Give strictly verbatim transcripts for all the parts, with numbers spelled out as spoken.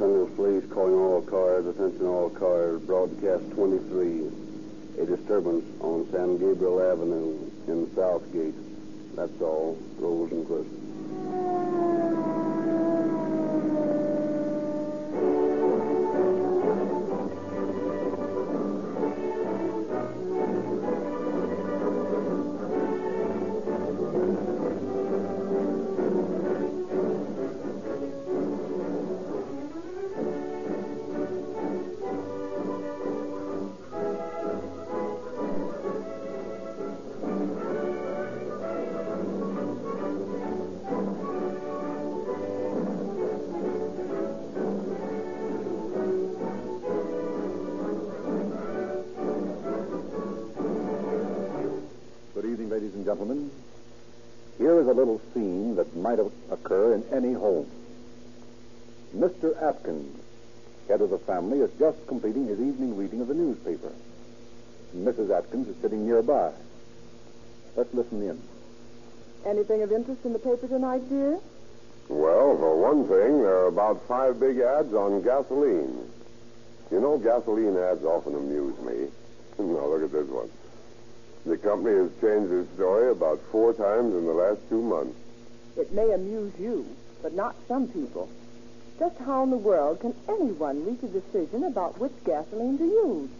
Los Angeles Police, calling all cars, attention all cars, broadcast twenty-three, a disturbance on San Gabriel Avenue in Southgate. That's all. Rolls and Cliffs. Ladies and gentlemen, here is a little scene that might occur in any home. Mister Atkins, head of the family, is just completing his evening reading of the newspaper. Missus Atkins is sitting nearby. Let's listen in. Anything of interest in the paper tonight, dear? Well, for one thing, there are about five big ads on gasoline. You know, gasoline ads often amuse me. Now, look at this one. The company has changed its story about four times in the last two months. It may amuse you, but not some people. Just how in the world can anyone reach a decision about which gasoline to use?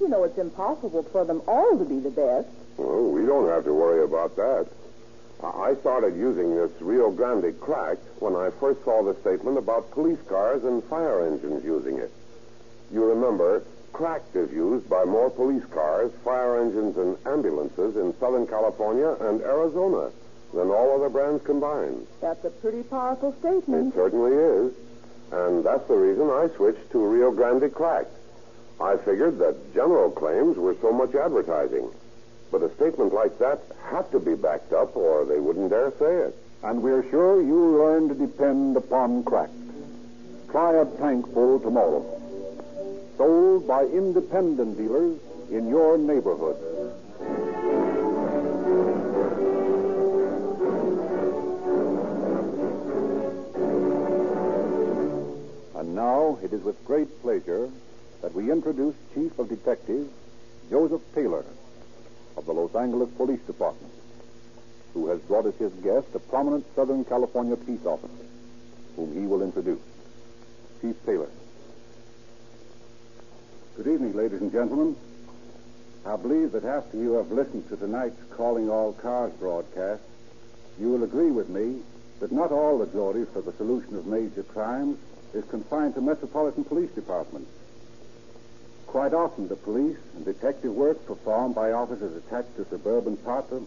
You know, it's impossible for them all to be the best. Well, we don't have to worry about that. I started using this Rio Grande crack when I first saw the statement about police cars and fire engines using it. You remember, crack is used by more police cars, fire engines, and ambulances in Southern California and Arizona than all other brands combined. That's a pretty powerful statement. It certainly is. And that's the reason I switched to Rio Grande crack. I figured that general claims were so much advertising. But a statement like that had to be backed up or they wouldn't dare say it. And we're sure you'll learn to depend upon crack. Try a tankful tomorrow. Sold by independent dealers in your neighborhood. And now it is with great pleasure that we introduce Chief of Detectives Joseph Taylor of the Los Angeles Police Department, who has brought as his guest a prominent Southern California peace officer, whom he will introduce. Chief Taylor. Good evening, ladies and gentlemen. I believe that after you have listened to tonight's Calling All Cars broadcast, you will agree with me that not all the glory for the solution of major crimes is confined to metropolitan police departments. Quite often, the police and detective work performed by officers attached to suburban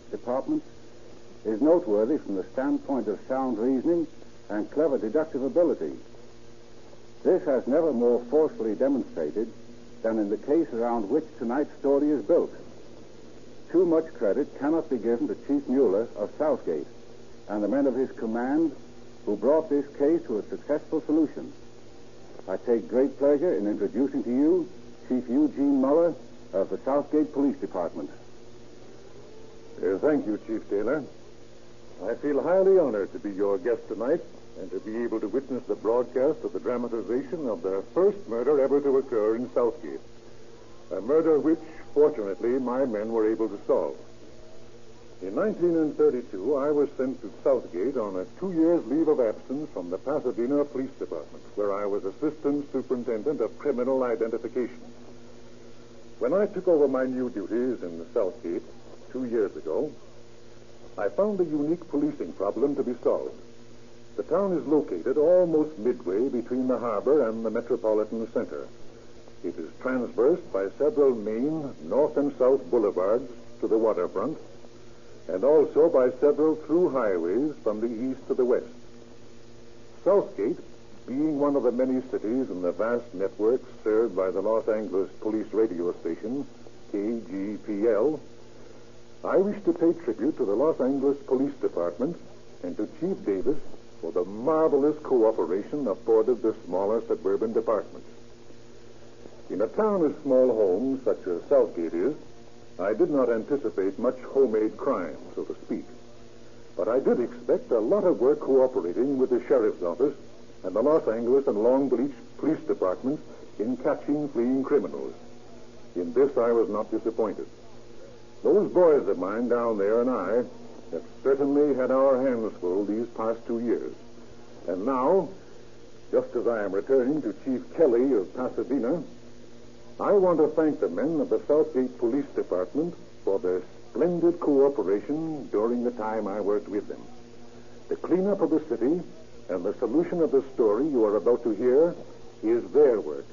departments is noteworthy from the standpoint of sound reasoning and clever deductive ability. This has never more forcefully demonstrated than in the case around which tonight's story is built. Too much credit cannot be given to Chief Mueller of Southgate and the men of his command who brought this case to a successful solution. I take great pleasure in introducing to you Chief Eugene Mueller of the Southgate Police Department. Thank you, Chief Taylor. I feel highly honored to be your guest tonight and to be able to witness the broadcast of the dramatization of the first murder ever to occur in Southgate, a murder which, fortunately, my men were able to solve. In nineteen thirty-two, I was sent to Southgate on a two years leave of absence from the Pasadena Police Department, where I was Assistant Superintendent of Criminal Identification. When I took over my new duties in Southgate two years ago, I found a unique policing problem to be solved. The town is located almost midway between the harbor and the metropolitan center. It is transversed by several main north and south boulevards to the waterfront, and also by several through highways from the east to the west. Southgate, being one of the many cities in the vast network served by the Los Angeles Police radio station, K G P L, I wish to pay tribute to the Los Angeles Police Department and to Chief Davis for the marvelous cooperation afforded this smaller suburban department. In a town of small homes, such as Southgate is, I did not anticipate much homemade crime, so to speak. But I did expect a lot of work cooperating with the Sheriff's Office and the Los Angeles and Long Beach Police Departments in catching fleeing criminals. In this, I was not disappointed. Those boys of mine down there and I have certainly had our hands full these past two years. And now, just as I am returning to Chief Kelly of Pasadena, I want to thank the men of the Southgate Police Department for their splendid cooperation during the time I worked with them. The cleanup of the city and the solution of the story you are about to hear is their work.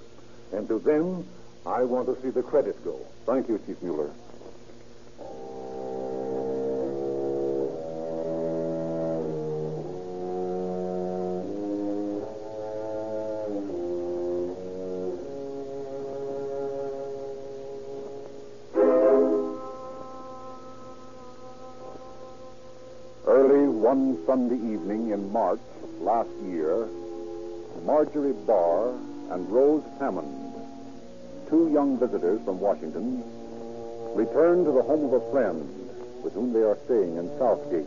And to them, I want to see the credit go. Thank you, Chief Mueller. One Sunday evening in March last year, Marjorie Barr and Rose Hammond, two young visitors from Washington, returned to the home of a friend with whom they are staying in Southgate.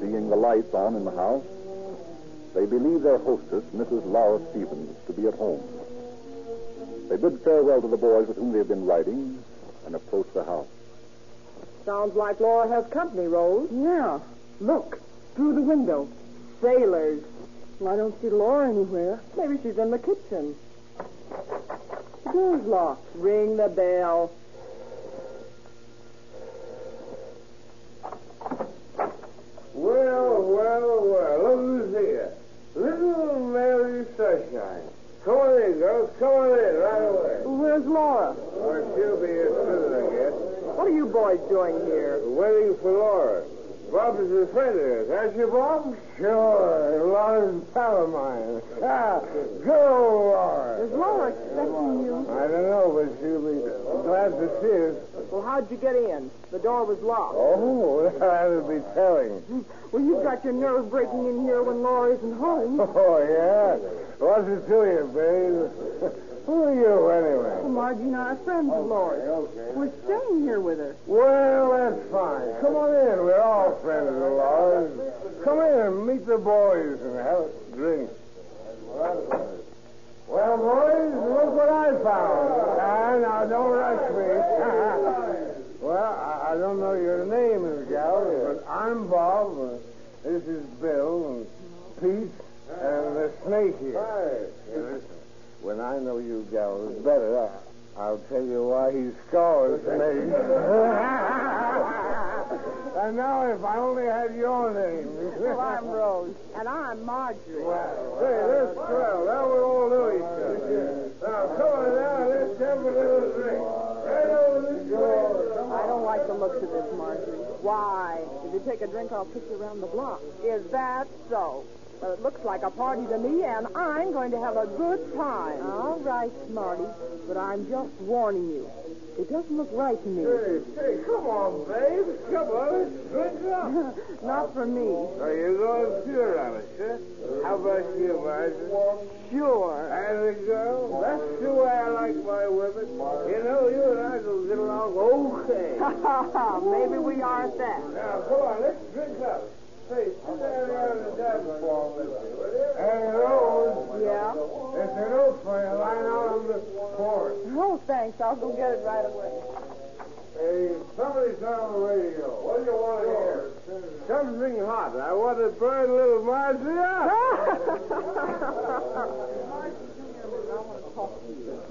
Seeing the lights on in the house, they believe their hostess, Missus Laura Stevens, to be at home. They bid farewell to the boys with whom they have been riding and approach the house. Sounds like Laura has company, Rose. Yeah. Look, through the window. Sailors. Well, I don't see Laura anywhere. Maybe she's in the kitchen. The door's locked. Ring the bell. Well, well, well. Who's here? Little Mary Sunshine. Come on in, girls. Come on in right away. Where's Laura? Well, she'll be here soon, I guess. What are you boys doing here? Waiting for Laura. Bob is a friend of yours, aren't you, Bob? Sure. Laura's a pal of mine. Ah, go, Laura. Is Laura expecting you? I don't know, but she'll be glad to see us. Well, how'd you get in? The door was locked. Oh, that'll be telling. Well, you've got your nerve breaking in here when Laura isn't home. Oh, yeah? What's it to you, babe? Who are you, anyway? Well, Margie and I are friends of Laura's. Okay, okay. We're staying here with her. Well, that's fine. Come on in. We're all friends of Laura's. Come in and meet the boys and have a drink. Well, boys, look what I found. Ah, now, don't rush me. Well, I don't know your name, Miss Gallagher, but I'm Bob, and this is Bill, and Pete, and the snake here. Hi. When I know you Gallagher better, I, I'll tell you why he scores snakes. And now, if I only had your name. Well, I'm Rose, and I'm Marjorie. Well, hey, that's swell. Now we all know each other. Now, come on now, let's have a little drink. Right over this door. I don't like the looks of this, Marjorie. Why? If you take a drink, I'll kick you around the block. Is that so? Well, it looks like a party to me, and I'm going to have a good time. All right, Smarty, but I'm just warning you. It doesn't look right to me. Hey, hey, come on, babe. Come on, let's drink up. Not for me. Are you going pure on us, huh? How about you, Marjorie? Sure. And a girl, that's the way I like my women. You know, you and I will get along okay. Maybe we are at that. Now, come on, let's drink up. Hey, sit down around the dashboard with me, will you? Hey, Rose. Yeah? There's an oat for you lying out on the porch. Oh, thanks. I'll go get it right away. Hey, somebody's on the radio. What do you want to hear? Something hot. I want to burn little Marjorie up.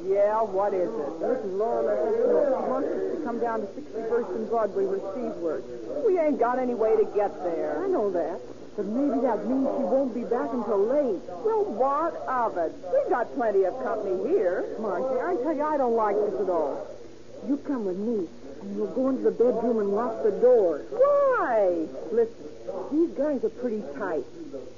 Yeah, what is it? Listen, Laura wants us to come down to sixty-first and Broadway where Steve works. We ain't got any way to get there. I know that. But maybe that means she won't be back until late. Well, what of it? We've got plenty of company here. Margie, I tell you, I don't like this at all. You come with me, and we'll go into the bedroom and lock the door. Why? Listen, these guys are pretty tight.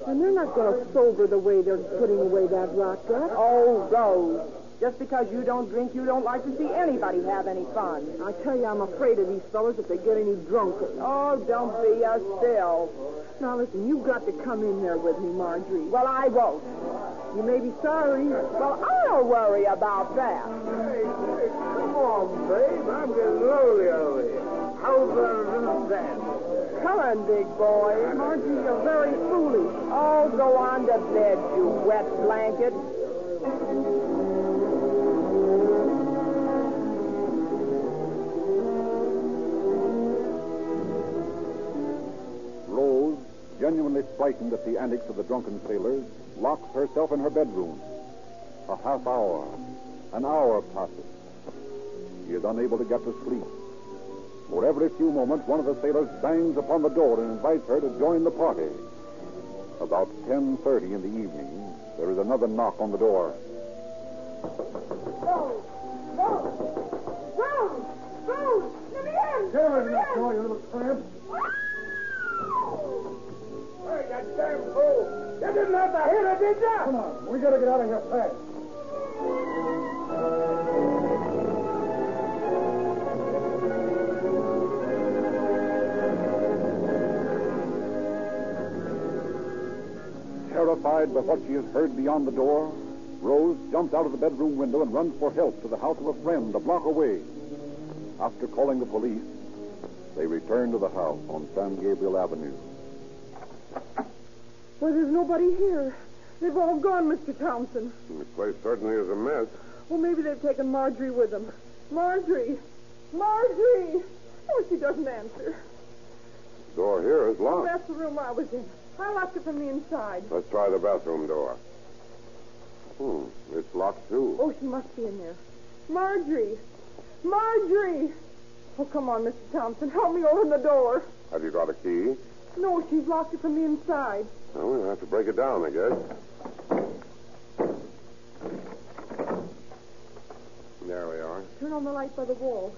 And they're not going to sober the way they're putting away that rock gut. Oh, Rose, just because you don't drink, you don't like to see anybody have any fun. I tell you, I'm afraid of these fellas if they get any drunker. Oh, don't be a still. Now, listen, you've got to come in there with me, Marjorie. Well, I won't. You may be sorry. Well, I don't worry about that. Hey, hey, come on, babe. I'm getting lonely over here. How's that? Come on, big boy. Margie, you're very foolish. Oh, go on to bed, you wet blanket. Rose, genuinely frightened at the antics of the drunken sailors, locks herself in her bedroom. A half hour, an hour passes. She is unable to get to sleep. For every few moments, one of the sailors bangs upon the door and invites her to join the party. About ten thirty in the evening, there is another knock on the door. Rose! Rose! Rose! Rose! Let me in! Get away from the door, you little tramp! Hey, that damn fool! You didn't have to hit her, did you? Come on, we gotta get out of here fast. Terrified by what she has heard beyond the door, Rose jumps out of the bedroom window and runs for help to the house of a friend a block away. After calling the police, they return to the house on San Gabriel Avenue. Well, there's nobody here. They've all gone, Mister Thompson. The place certainly is a mess. Well, maybe they've taken Marjorie with them. Marjorie! Marjorie! Oh, she doesn't answer. The door here is locked. Well, that's the room I was in. I locked it from the inside. Let's try the bathroom door. Hmm, it's locked, too. Oh, she must be in there. Marjorie! Marjorie! Oh, come on, Mister Thompson. Help me open the door. Have you got a key? No, she's locked it from the inside. Well, we'll have to break it down, I guess. There we are. Turn on the light by the wall.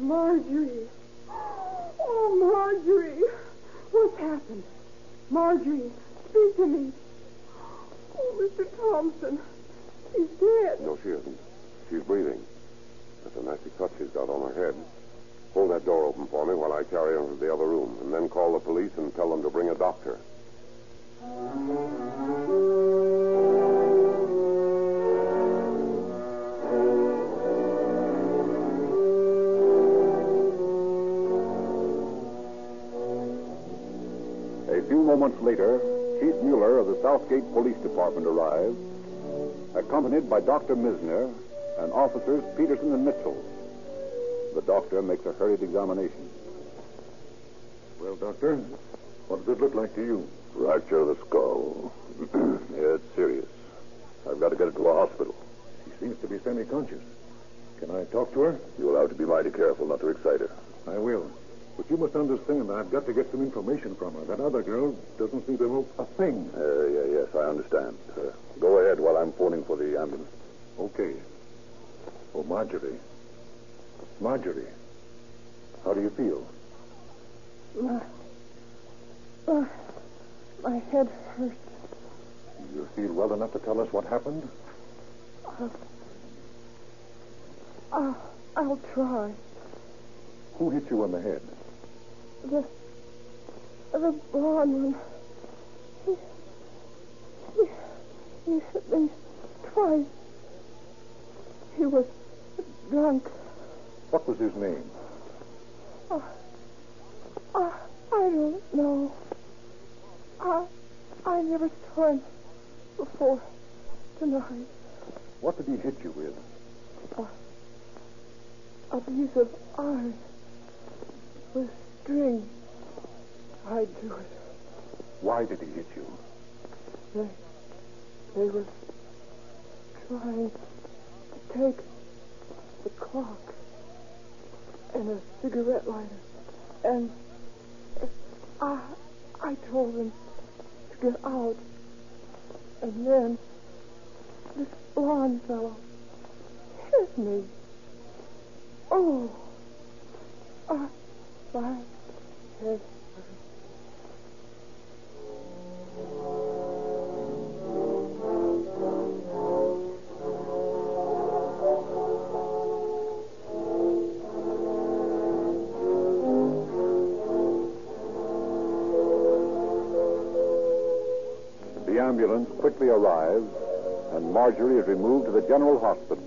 Marjorie! Oh, Marjorie! What's happened? Marjorie, speak to me. Oh, Mister Thompson, she's dead. No, she isn't. She's breathing. That's a nasty cut she's got on her head. Hold that door open for me while I carry her into the other room, and then call the police and tell them to bring a doctor. A few moments later, Chief Mueller of the Southgate Police Department arrives, accompanied by Doctor Misner and officers Peterson and Mitchell. The doctor makes a hurried examination. Well, doctor, what does it look like to you? Fracture of the skull. Yeah, it's serious. I've got to get her to a hospital. She seems to be semi-conscious. Can I talk to her? You'll have to be mighty careful not to excite her. I will. But you must understand, I've got to get some information from her. That other girl doesn't seem to know a thing. Uh, yeah, yes, I understand. Uh, go ahead while I'm phoning for the ambulance. Okay. Oh, Marjorie. Marjorie, how do you feel? My, uh, my head hurts. Do you feel well enough to tell us what happened? I'll, I'll, I'll try. Who hit you on the head? The, the blonde one. He, he, he hit me twice. He was drunk. What was his name? Uh, uh, I don't know. I, I never saw him before tonight. What did he hit you with? Uh, a piece of iron with string tied to it. Why did he hit you? They, they were trying to take the clock. And a cigarette lighter. And I I told them to get out. And then this blonde fellow hit me. Oh, I, my head. The ambulance quickly arrives, and Marjorie is removed to the general hospital.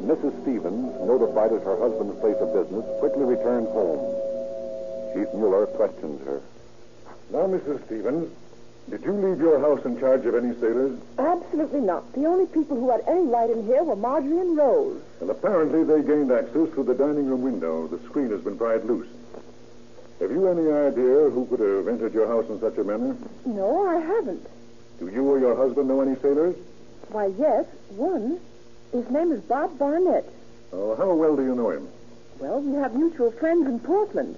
Missus Stevens, notified at her husband's place of business, quickly returns home. Chief Mueller questioned her. Now, Missus Stevens, did you leave your house in charge of any sailors? Absolutely not. The only people who had any light in here were Marjorie and Rose. And apparently they gained access through the dining room window. The screen has been pried loose. Have you any idea who could have entered your house in such a manner? No, I haven't. Do you or your husband know any sailors? Why, yes, one. His name is Bob Barnett. Oh, how well do you know him? Well, we have mutual friends in Portland.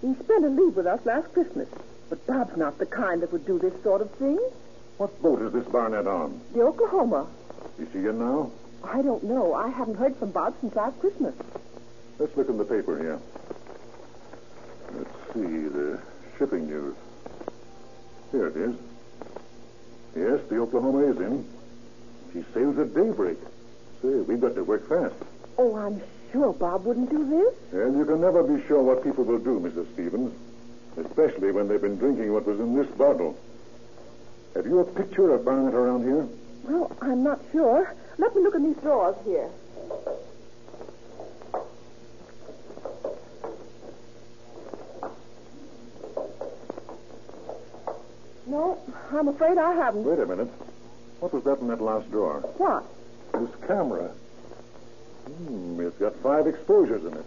He spent a leave with us last Christmas. But Bob's not the kind that would do this sort of thing. What boat is this Barnett on? The Oklahoma. Is she in now? I don't know. I haven't heard from Bob since last Christmas. Let's look in the paper here. Let's see, the shipping news. Here it is. Yes, the Oklahoma is in. She sails at daybreak. Say, we've got to work fast. Oh, I'm sure Bob wouldn't do this. And you can never be sure what people will do, Missus Stevens. Especially when they've been drinking what was in this bottle. Have you a picture of Barnett around here? Well, I'm not sure. Let me look in these drawers here. No, I'm afraid I haven't. Wait a minute. What was that in that last drawer? What? This camera. Hmm, it's got five exposures in it.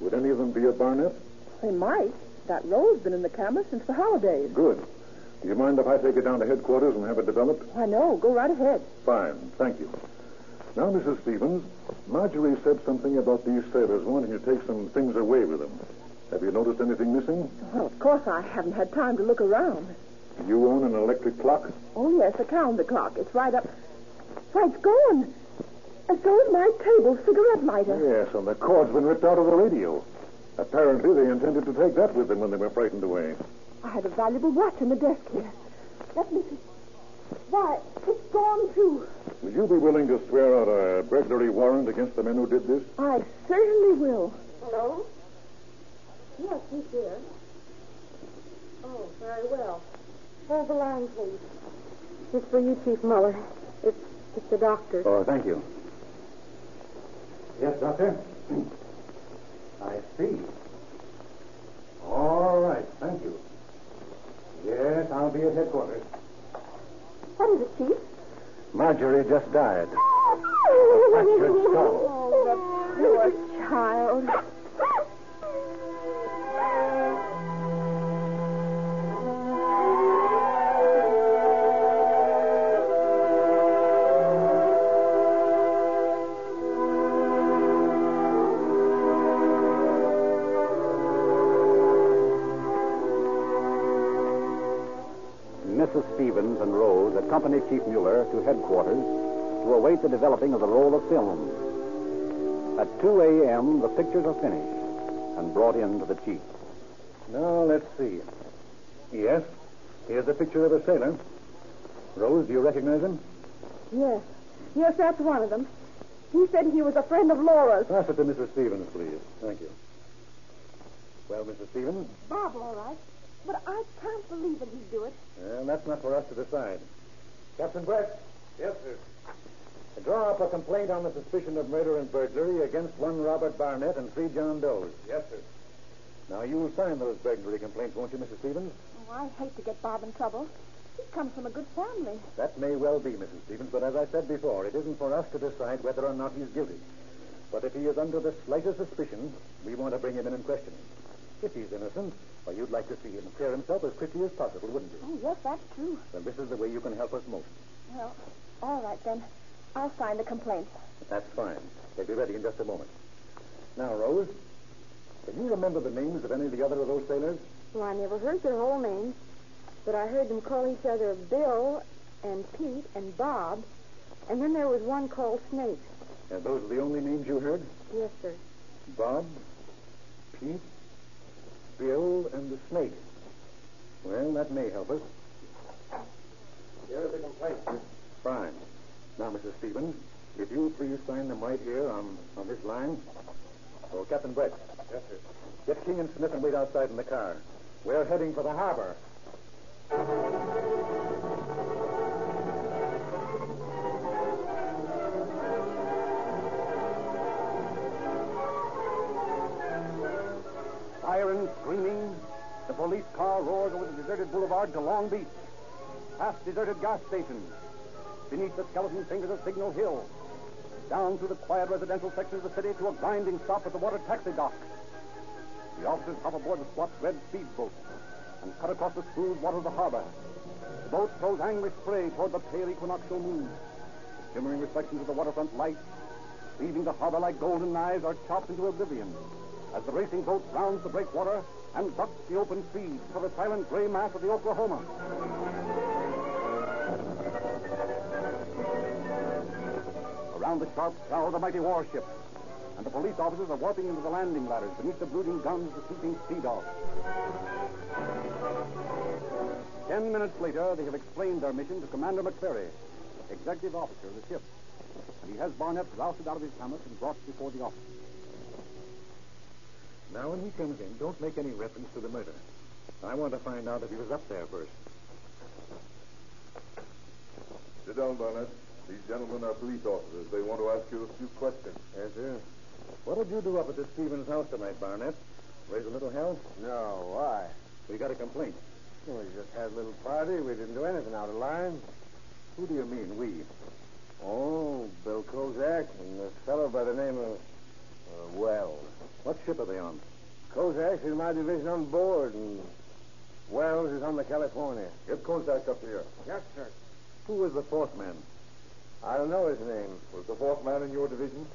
Would any of them be a Barnett? They might. That Rose's been in the camera since the holidays. Good. Do you mind if I take it down to headquarters and have it developed? Why, no. Go right ahead. Fine. Thank you. Now, Missus Stevens, Marjorie said something about these sailors wanting to take some things away with them. Have you noticed anything missing? Well, of course I haven't had time to look around. Do you own an electric clock? Oh, yes, a calendar clock. It's right up... Why, it's gone. And so is my table cigarette lighter. Yes, and the cord's been ripped out of the radio. Apparently, they intended to take that with them when they were frightened away. I had a valuable watch on the desk here. Let me see. Why, it's gone, too. Will you be willing to swear out a burglary warrant against the men who did this? I certainly will. Hello? Yes, he's here. Oh, very well. Hold the line, please. It's for you, Chief Mueller. It's, it's the doctor. Oh, thank you. Yes, doctor? I see. All right, thank you. Yes, I'll be at headquarters. What is it, Chief? Marjorie just died. A fractured skull. Oh, poor child. Stevens and Rose accompanied Chief Mueller to headquarters to await the developing of the roll of film. At two a.m., the pictures are finished and brought in to the chief. Now, let's see. Yes, here's a picture of a sailor. Rose, do you recognize him? Yes. Yes, that's one of them. He said he was a friend of Laura's. Pass it to Missus Stevens, please. Thank you. Well, Missus Stevens? Bob, all right. But I can't believe that he'd do it. Well, that's not for us to decide. Captain Brett? Yes, sir. Draw up a complaint on the suspicion of murder and burglary against one Robert Barnett and three John Does. Yes, sir. Now, you'll sign those burglary complaints, won't you, Missus Stevens? Oh, I hate to get Bob in trouble. He comes from a good family. That may well be, Missus Stevens, but as I said before, it isn't for us to decide whether or not he's guilty. But if he is under the slightest suspicion, we want to bring him in and question him. If he's innocent... Well, you'd like to see him clear himself as quickly as possible, wouldn't you? Oh, yes, that's true. Then this is the way you can help us most. Well, all right, then. I'll sign the complaint. That's fine. They'll be ready in just a moment. Now, Rose, can you remember the names of any of the other of those sailors? Well, I never heard their whole names, but I heard them call each other Bill and Pete and Bob, and then there was one called Snake. And those are the only names you heard? Yes, sir. Bob, Pete... Bill and the Snake. Well, that may help us. Here's the complaint, sir. Fine. Now, Missus Stevens, if you'll please sign them right here on, on this line. Oh, Captain Brett. Yes, sir. Get King and Smith and wait outside in the car. We're heading for the harbor. police car roared over the deserted boulevard to Long Beach, past deserted gas stations, beneath the skeleton fingers of Signal Hill, down through the quiet residential section of the city to a grinding stop at the water taxi dock. The officers hop aboard the squat red speedboat and cut across the smooth water of the harbor. The boat throws angry spray toward the pale equinoctial moon. The shimmering reflections of the waterfront lights, leaving the harbor like golden knives, are chopped into oblivion as the racing boat rounds the breakwater and bucks the open seas for the silent gray mass of the Oklahoma. Around the sharp prow of the mighty warship, and the police officers are warping into the landing ladders beneath the brooding guns of the shooting sea dogs. Ten minutes later, they have explained their mission to Commander McCleary, executive officer of the ship, and he has Barnett rousted out of his hammock and brought before the officer. Now, when he comes in, don't make any reference to the murder. I want to find out if he was up there first. Sit down, Barnett. These gentlemen are police officers. They want to ask you a few questions. Yes, sir. What did you do up at this Stevens house tonight, Barnett? Raise a little hell? No, why? We got a complaint. Well, we just had a little party. We didn't do anything out of line. Who do you mean, we? Oh, Bill Kozak and this fellow by the name of uh, Wells. What ship are they on? Kozak's in my division on board, and Wells is on the California. Get Kozak up here. Yes, sir. Who was the fourth man? I don't know his name. Was the fourth man in your division?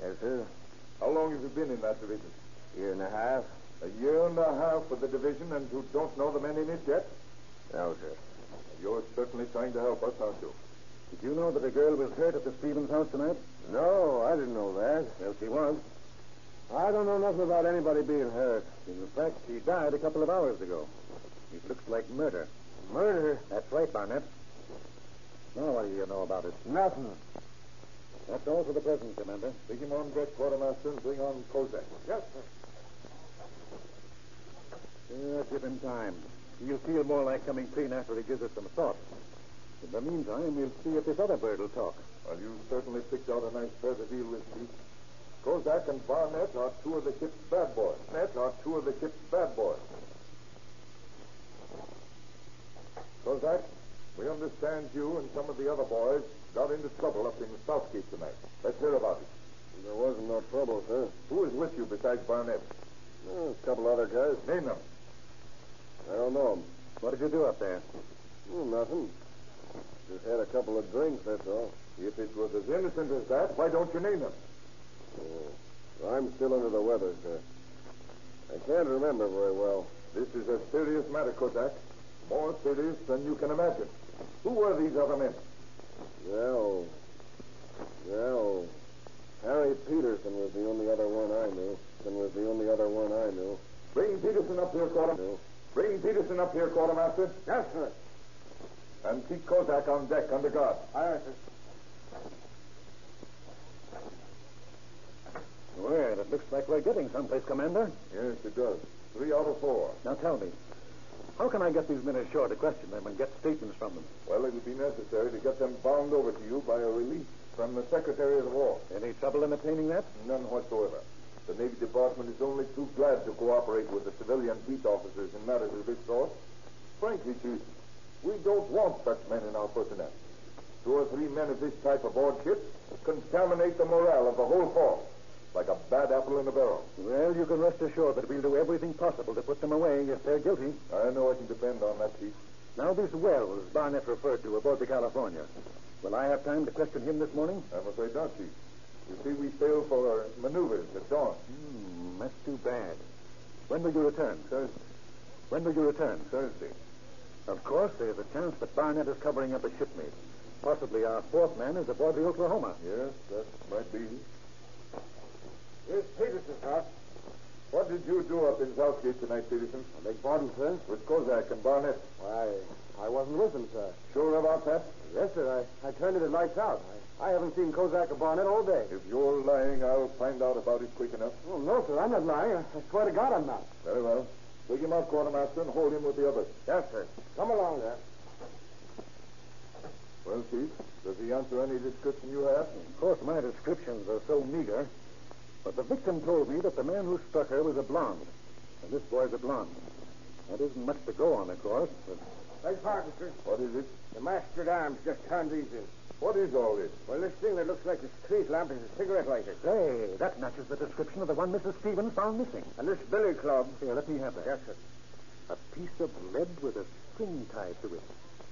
Yes, sir. How long have you been in that division? A year and a half. A year and a half for the division, and you don't know the men in it yet? No, sir. You're certainly trying to help us, aren't you? Did you know that a girl was hurt at the Stevens house tonight? No, I didn't know that. Well, she was. I don't know nothing about anybody being hurt. In fact, she died a couple of hours ago. It looks like murder. Murder? That's right, Barnett. Now, what do you know about it? Nothing. That's all for the present, Commander. Bring him on deck, Quartermaster, and bring on Kozak. Yes, sir. Yeah, give him time. He'll feel more like coming clean after he gives us some thought. In the meantime, we'll see if this other bird will talk. Well, you certainly picked out a nice pair to deal with, Chief. Kozak and Barnett are two of the ship's bad boys. Barnett are two of the ship's bad boys. Kozak, we understand you and some of the other boys got into trouble up in Southgate tonight. Let's hear about it. There wasn't no trouble, sir. Who was with you besides Barnett? Oh, a couple other guys. Name them. I don't know them. What did you do up there? Oh, nothing. Just had a couple of drinks, that's all. If it was as innocent as that, why don't you name them? Oh, I'm still under the weather, sir. I can't remember very well. This is a serious matter, Kozak. More serious than you can imagine. Who were these other men? Well, well, Harry Peterson was the only other one I knew. And was the only other one I knew. Bring Peterson up here, Quartermaster. Bring Peterson up here, Quartermaster. Yes, sir. And keep Kozak on deck under guard. Aye, sir. Well, it looks like we're getting someplace, Commander. Yes, it does. Three out of four. Now tell me, how can I get these men ashore to question them and get statements from them? Well, it'll be necessary to get them bound over to you by a release from the Secretary of the War. Any trouble in obtaining that? None whatsoever. The Navy Department is only too glad to cooperate with the civilian peace officers in matters of this sort. Frankly, Chief, we don't want such men in our personnel. Two or three men of this type aboard ship contaminate the morale of the whole force, like a bad apple in a barrel. Well, you can rest assured that we'll do everything possible to put them away if they're guilty. I know I can depend on that, Chief. Now, this Wells Barnett referred to aboard the California, will I have time to question him this morning? I'm afraid not, Chief. You see, we sail for maneuvers at dawn. Hmm, that's too bad. When will you return? Thursday. When will you return? Thursday. Of course, there's a chance that Barnett is covering up a shipmate. Possibly our fourth man is aboard the Oklahoma. Yes, that might be. Here's Peterson's house. What did you do up in Southgate tonight, Peterson? I beg pardon, sir? With Kozak and Barnett. Why, I wasn't with them, sir. Sure about that? Yes, sir. I, I turned it at lights out. I, I haven't seen Kozak or Barnett all day. If you're lying, I'll find out about it quick enough. Oh, no, sir. I'm not lying. I, I swear to God I'm not. Very well. Take him out, Quartermaster, and hold him with the others. Yes, sir. Come along there. Well, Chief, does he answer any description you have? Of course, my descriptions are so meager. But the victim told me that the man who struck her was a blonde. And this boy's a blonde. That isn't much to go on, of course, but... Beg pardon, sir. What is it? The mastered arms just turned these in. What is all this? Well, this thing that looks like a street lamp is a cigarette lighter. Hey, that matches the description of the one Missus Stevens found missing. And this billy club... Here, let me have that. Yes, sir. A piece of lead with a string tied to it.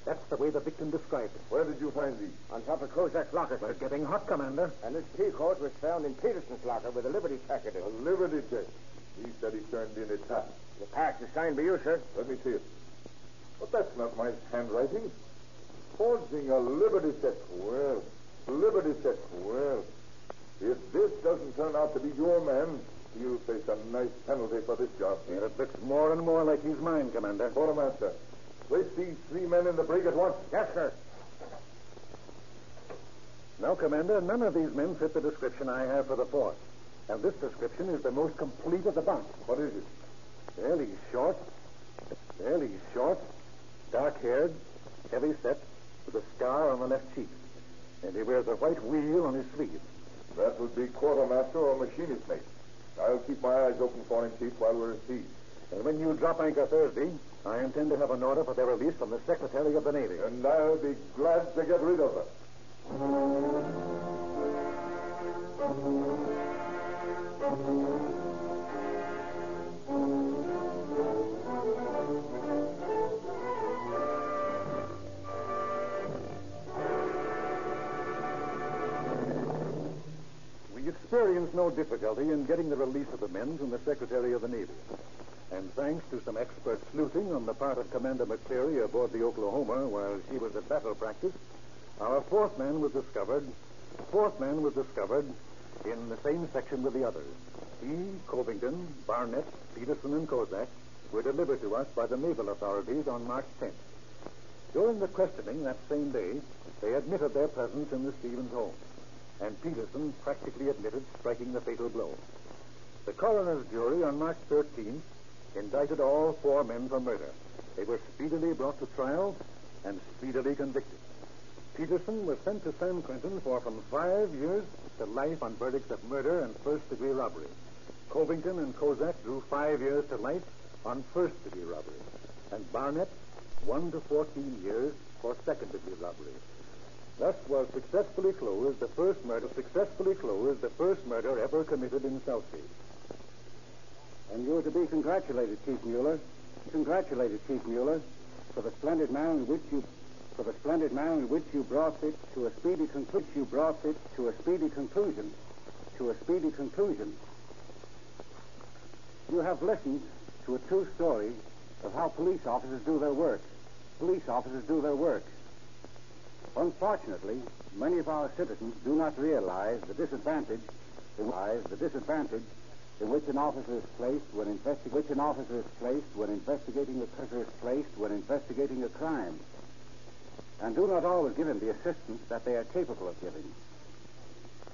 That's the way the victim described it. Where did you find these? On top of Kozak's locker. We're getting hot, Commander. And this peacoat was found in Peterson's locker with a liberty check in it. A liberty check? He said he turned in a pack. The pack is signed by you, sir. Let me see it. But that's not my handwriting. Forging a liberty check. Well, liberty check. Well, if this doesn't turn out to be your man, he'll face a nice penalty for this job. Yeah, it looks more and more like he's mine, Commander. Quartermaster, place these three men in the brig at once. Yes, sir. Now, Commander, none of these men fit the description I have for the force. And this description is the most complete of the bunch. What is it? Fairly short. Fairly short. Dark-haired. Heavy-set. With a scar on the left cheek. And he wears a white wheel on his sleeve. That would be quartermaster or machinist, mate. I'll keep my eyes open for him, Chief, while we're at sea. And when you drop anchor Thursday, I intend to have an order for their release from the Secretary of the Navy. And I'll be glad to get rid of her. We experienced no difficulty in getting the release of the men from the Secretary of the Navy. And thanks to some expert sleuthing on the part of Commander McCleary aboard the Oklahoma while she was at battle practice, our fourth man was discovered, fourth man was discovered in the same section with the others. He, Covington, Barnett, Peterson, and Kozak were delivered to us by the naval authorities on March tenth. During the questioning that same day, they admitted their presence in the Stevens home, and Peterson practically admitted striking the fatal blow. The coroner's jury on March thirteenth indicted all four men for murder. They were speedily brought to trial and speedily convicted. Peterson was sent to San Quentin for from five years to life on verdicts of murder and first-degree robbery. Covington and Kozak drew five years to life on first-degree robbery. And Barnett, one to fourteen years for second-degree robbery. Thus was successfully closed the first murder, successfully closed the first murder ever committed in Southgate. And you are to be congratulated, Chief Mueller. Congratulated, Chief Mueller, for the splendid manner in which you, for the splendid manner in which you brought it to a speedy conclusion. You brought it to a speedy conclusion. To a speedy conclusion. You have listened to a true story of how police officers do their work. Police officers do their work. Unfortunately, many of our citizens do not realize the disadvantage. Realize the disadvantage. In which an officer is placed when investi- which an officer is placed when investigating a cr- is placed when investigating a crime, and do not always give him the assistance that they are capable of giving.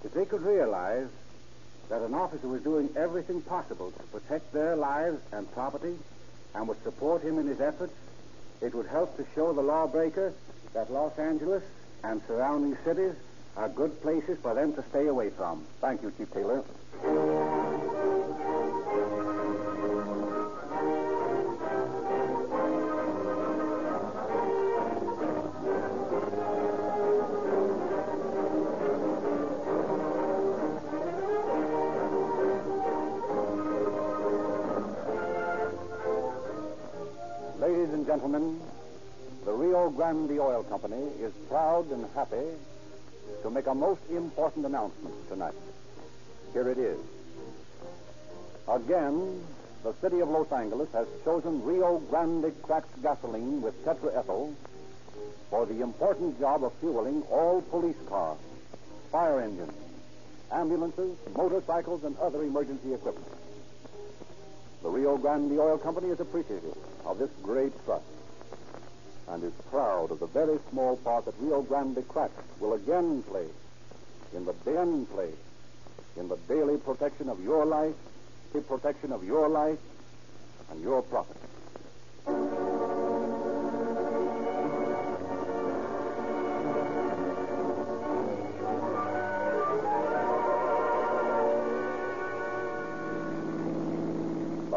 If they could realize that an officer was doing everything possible to protect their lives and property, and would support him in his efforts, it would help to show the lawbreaker that Los Angeles and surrounding cities are good places for them to stay away from. Thank you, Chief Taylor. Gentlemen, the Rio Grande Oil Company is proud and happy to make a most important announcement tonight. Here it is. Again, the city of Los Angeles has chosen Rio Grande cracked gasoline with tetraethyl for the important job of fueling all police cars, fire engines, ambulances, motorcycles, and other emergency equipment. The Rio Grande Oil Company is appreciative of this great trust and is proud of the very small part that Rio Grande Crack will again play in the daily play in the daily protection of your life, the protection of your life and your property.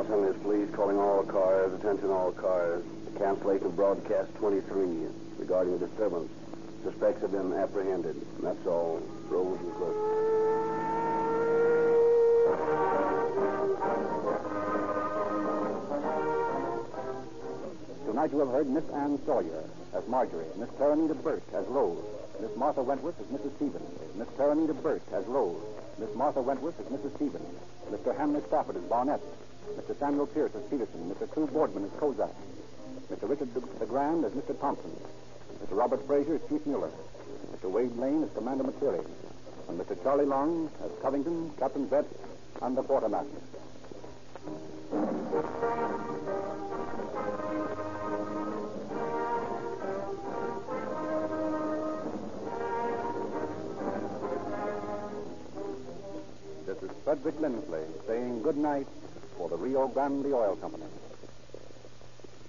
Southern is please calling all cars. Attention all cars. Cancellation of broadcast twenty-three regarding a disturbance. Suspects have been apprehended. And that's all. Rolls and clips. Tonight you have heard Miss Ann Sawyer as Marjorie, Miss Taranita Burke as Rose, Miss Martha Wentworth as Missus Stevens, Miss Taranita Burke as Rose, Miss Martha Wentworth as Missus Stevens, Mister Hanley Stafford as Barnett, Mister Samuel Pierce as Peterson, Mister Cleo Boardman as Kozak, Mister Richard De-the Grand as Mister Thompson, Mister Robert Frazier as Chief Mueller, Mister Wade Lane as Commander McCleary, and Mister Charlie Long as Covington, Captain Vett, and the Quartermaster. This is Frederick Linsley saying good night for the Rio Grande Oil Company.